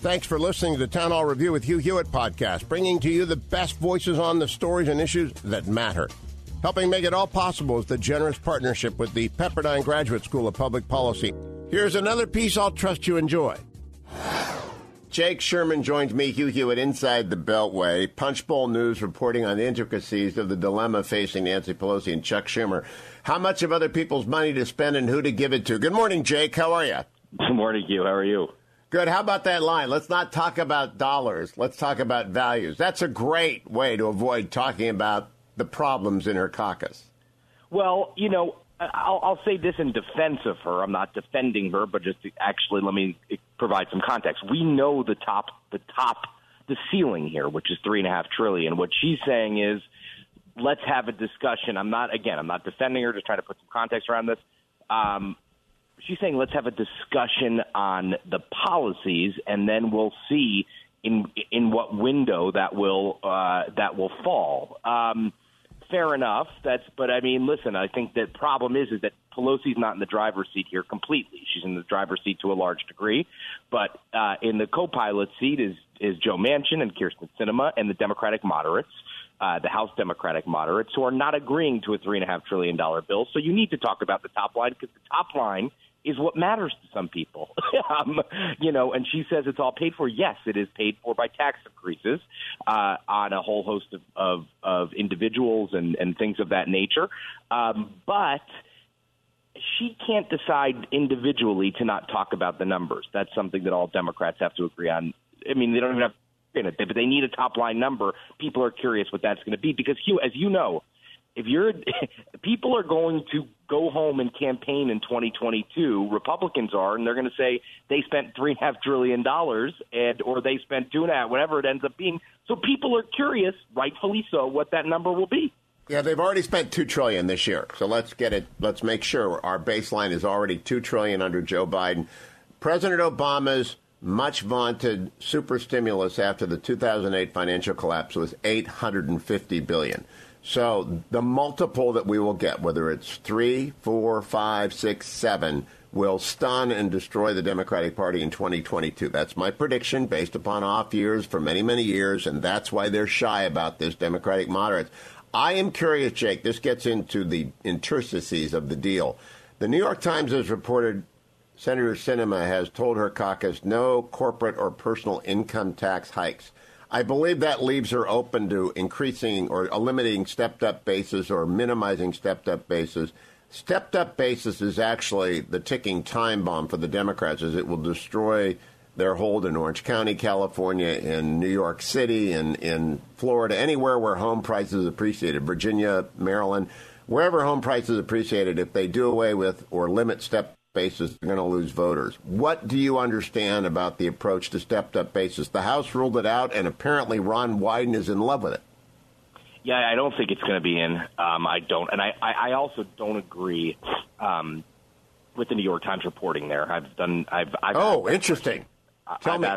Thanks for listening to the Town Hall Review with Hugh Hewitt podcast, bringing to you the best voices on the stories and issues that matter. Helping make it all possible is the generous partnership with the Pepperdine Graduate School of Public Policy. Here's another piece I'll trust you enjoy. Jake Sherman joins me, Hugh Hewitt, inside the Beltway. Punchbowl News reporting on the intricacies of the dilemma facing Nancy Pelosi and Chuck Schumer. How much of other people's money to spend and who to give it to. Good morning, Jake. How are you? Good morning, Hugh. How are you? Good. How about that line? Let's not talk about dollars. Let's talk about values. That's a great way to avoid talking about the problems in her caucus. Well, you know, I'll say this in defense of her. I'm not defending her, but just actually let me provide some context. We know the ceiling here, which is $3.5 trillion. What she's saying is, let's have a discussion. I'm not defending her, just trying to put some context around this. She's saying let's have a discussion on the policies, and then we'll see in what window that will fall. Fair enough. But I mean, listen, I think the problem is that Pelosi's not in the driver's seat here completely. She's in the driver's seat to a large degree, but in the co-pilot seat is Joe Manchin and Kyrsten Sinema and the Democratic moderates. The House Democratic moderates who are not agreeing to a $3.5 trillion bill. So you need to talk about the top line because the top line is what matters to some people. And she says it's all paid for. Yes, it is paid for by tax increases on a whole host of individuals and things of that nature. But she can't decide individually to not talk about the numbers. That's something that all Democrats have to agree on. I mean, they don't even have it, but they need a top-line number. People are curious what that's going to be because, Hugh, as you know, people are going to go home and campaign in 2022. Republicans are, and they're going to say they spent $3.5 trillion or they spent $2.5, whatever it ends up being. So people are curious, rightfully so, what that number will be. Yeah, they've already spent $2 trillion this year. So let's get it. Let's make sure our baseline is already $2 trillion under Joe Biden. President Obama's much-vaunted super stimulus after the 2008 financial collapse was $850 billion. So the multiple that we will get, whether it's 3, 4, 5, 6, 7, will stun and destroy the Democratic Party in 2022. That's my prediction based upon off years for many, many years, and that's why they're shy about this, Democratic moderates. I am curious, Jake, this gets into the interstices of the deal. The New York Times has reported Senator Sinema has told her caucus no corporate or personal income tax hikes. I believe that leaves her open to increasing or eliminating stepped-up bases or minimizing stepped-up bases. Stepped-up bases is actually the ticking time bomb for the Democrats, as it will destroy their hold in Orange County, California, in New York City, and in Florida, anywhere where home prices appreciated, Virginia, Maryland, wherever home prices appreciated, if they do away with or limit stepped-up basis, they're going to lose voters. What do you understand about the approach to stepped-up basis? The House ruled it out, and apparently Ron Wyden is in love with it. Yeah, I don't think it's going to be in. I don't. And I also don't agree with the New York Times reporting there. Interesting. Tell me.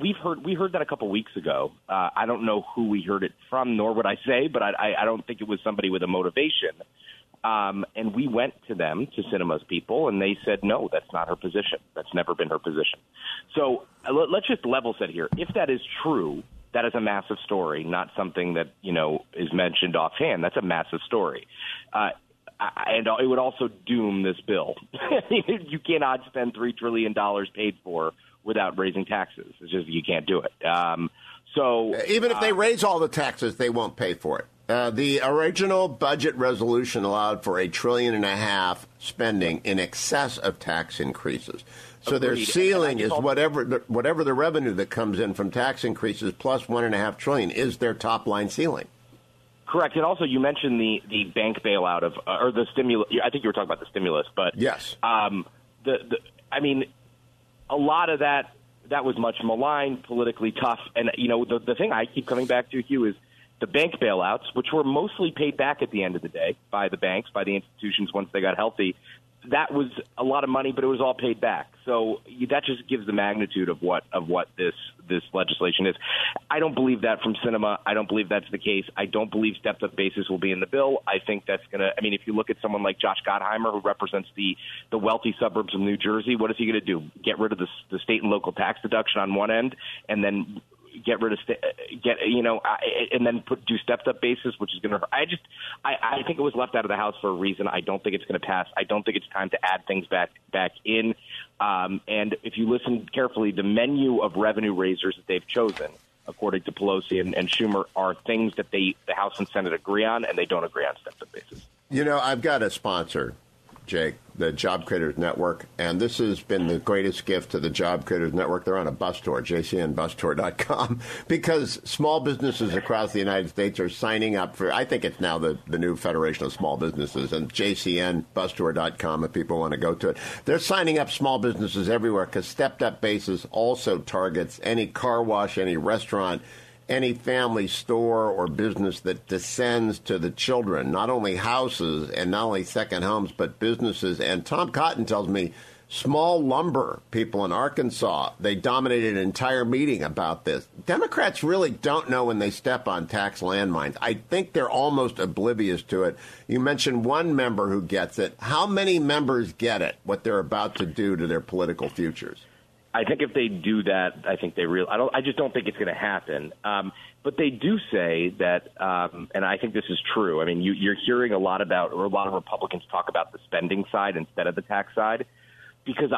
We heard that a couple weeks ago. I don't know who we heard it from, nor would I say, but I don't think it was somebody with a motivation. And we went to them, to Sinema's people, and they said, no, that's not her position. That's never been her position. So let's just level set here. If that is true, that is a massive story, not something that, is mentioned offhand. That's a massive story. And it would also doom this bill. You cannot spend $3 trillion paid for without raising taxes. It's just you can't do it. So even if they raise all the taxes, they won't pay for it. The original budget resolution allowed for $1.5 trillion spending in excess of tax increases. So their ceiling is whatever the revenue that comes in from tax increases plus $1.5 trillion is their top line ceiling. Correct. And also you mentioned the bank bailout or the stimulus. I think you were talking about the stimulus, but yes. a lot of that was much maligned, politically tough. And, you know, the thing I keep coming back to, Hugh, is the bank bailouts, which were mostly paid back at the end of the day by the banks, by the institutions once they got healthy. That was a lot of money, but it was all paid back. So that just gives the magnitude of what this legislation is. I don't believe that from Sinema. I don't believe that's the case. I don't believe stepped-up basis will be in the bill. I think that's going to – I mean, if you look at someone like Josh Gottheimer, who represents the wealthy suburbs of New Jersey, what is he going to do? Get rid of the state and local tax deduction on one end and then – get rid of and then do stepped-up basis, which is going to – I think it was left out of the House for a reason. I don't think it's going to pass. I don't think it's time to add things back in. And if you listen carefully, the menu of revenue raisers that they've chosen, according to Pelosi and Schumer, are things that the House and Senate agree on, and they don't agree on stepped-up basis. You know, I've got a sponsor, Jake, the Job Creators Network, and this has been the greatest gift to the Job Creators Network. They're on a bus tour, jcnbustour.com, because small businesses across the United States are signing up for, I think it's now the new Federation of Small Businesses, and jcnbustour.com if people want to go to it. They're signing up small businesses everywhere because stepped-up basis also targets any car wash, any restaurant, any family store or business that descends to the children, not only houses and not only second homes, but businesses. And Tom Cotton tells me small lumber people in Arkansas, they dominated an entire meeting about this. Democrats really don't know when they step on tax landmines. I think they're almost oblivious to it. You mentioned one member who gets it. How many members get it, what they're about to do to their political futures? I think if they do that, I think they real. I just don't think it's going to happen. But they do say that, and I think this is true. I mean, you're hearing a lot of Republicans talk about the spending side instead of the tax side, because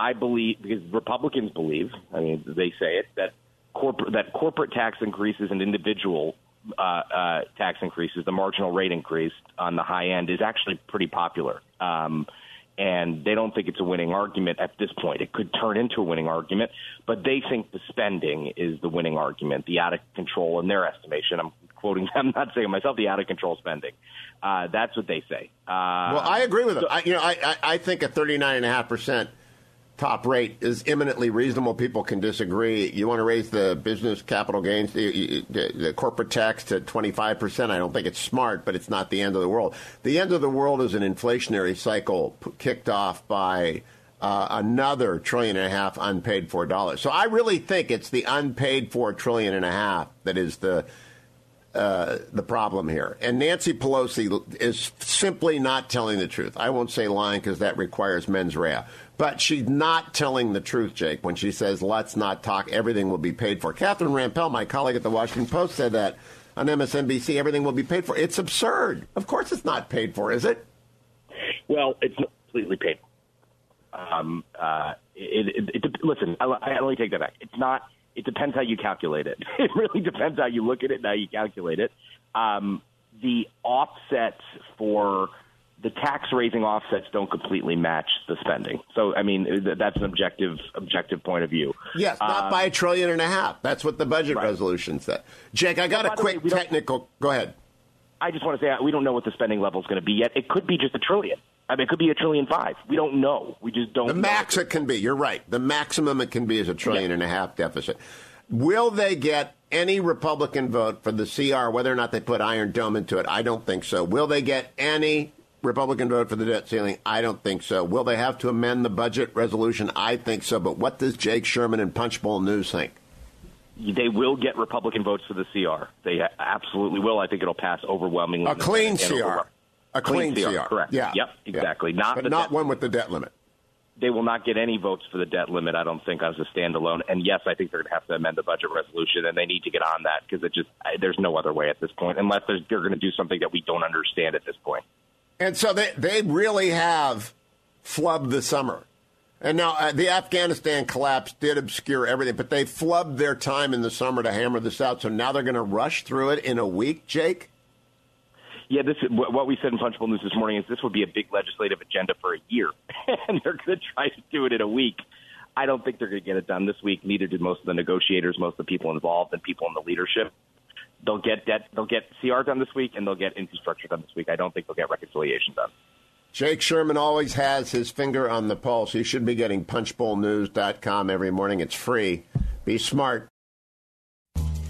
Republicans believe. I mean, they say it that corporate tax increases and individual tax increases, the marginal rate increase on the high end, is actually pretty popular. And they don't think it's a winning argument at this point. It could turn into a winning argument, but they think the spending is the winning argument, the out of control in their estimation. I'm quoting them, not saying myself, the out of control spending. That's what they say. Well, I agree with them. I think a 39.5% top rate is eminently reasonable. People can disagree. You want to raise the business capital gains, the corporate tax to 25%. I don't think it's smart, but it's not the end of the world. The end of the world is an inflationary cycle kicked off by another $1.5 trillion unpaid for dollars. So I really think it's the unpaid for $1.5 trillion that is the problem here. And Nancy Pelosi is simply not telling the truth. I won't say lying because that requires mens rea. But she's not telling the truth, Jake, when she says, let's not talk, everything will be paid for. Catherine Rampell, my colleague at the Washington Post, said that on MSNBC, everything will be paid for. It's absurd. Of course it's not paid for, is it? Well, it's not completely paid for. Listen, I only take that back. It's not. It depends how you calculate it. It really depends how you look at it and how you calculate it. The offsets for... the tax-raising offsets don't completely match the spending. So, I mean, that's an objective point of view. Yes, not by $1.5 trillion. That's what the budget resolution said. Jake, I got a quick technical – go ahead. I just want to say we don't know what the spending level is going to be yet. It could be just $1 trillion. I mean, it could be $1.5 trillion. We don't know. We just don't know. The max it can be. You're right. The maximum it can be is $1.5 trillion deficit. Will they get any Republican vote for the CR, whether or not they put Iron Dome into it? I don't think so. Will they get any – Republican vote for the debt ceiling? I don't think so. Will they have to amend the budget resolution? I think so. But what does Jake Sherman and Punchbowl News think? They will get Republican votes for the CR. They absolutely will. I think it'll pass overwhelmingly. A clean CR. Correct. Yeah. Yep, exactly. Yeah. Not one with the debt limit. They will not get any votes for the debt limit, I don't think, as a standalone. And, yes, I think they're going to have to amend the budget resolution, and they need to get on that because there's no other way at this point, unless they're going to do something that we don't understand at this point. And so they really have flubbed the summer. And now the Afghanistan collapse did obscure everything, but they flubbed their time in the summer to hammer this out. So now they're going to rush through it in a week, Jake? Yeah, what we said in Punchbowl News this morning is this would be a big legislative agenda for a year, and they're going to try to do it in a week. I don't think they're going to get it done this week. Neither did most of the negotiators, most of the people involved, and people in the leadership. They'll get CR done this week, and they'll get infrastructure done this week. I don't think they'll get reconciliation done. Jake Sherman always has his finger on the pulse. You should be getting punchbowlnews.com every morning. It's free. Be smart.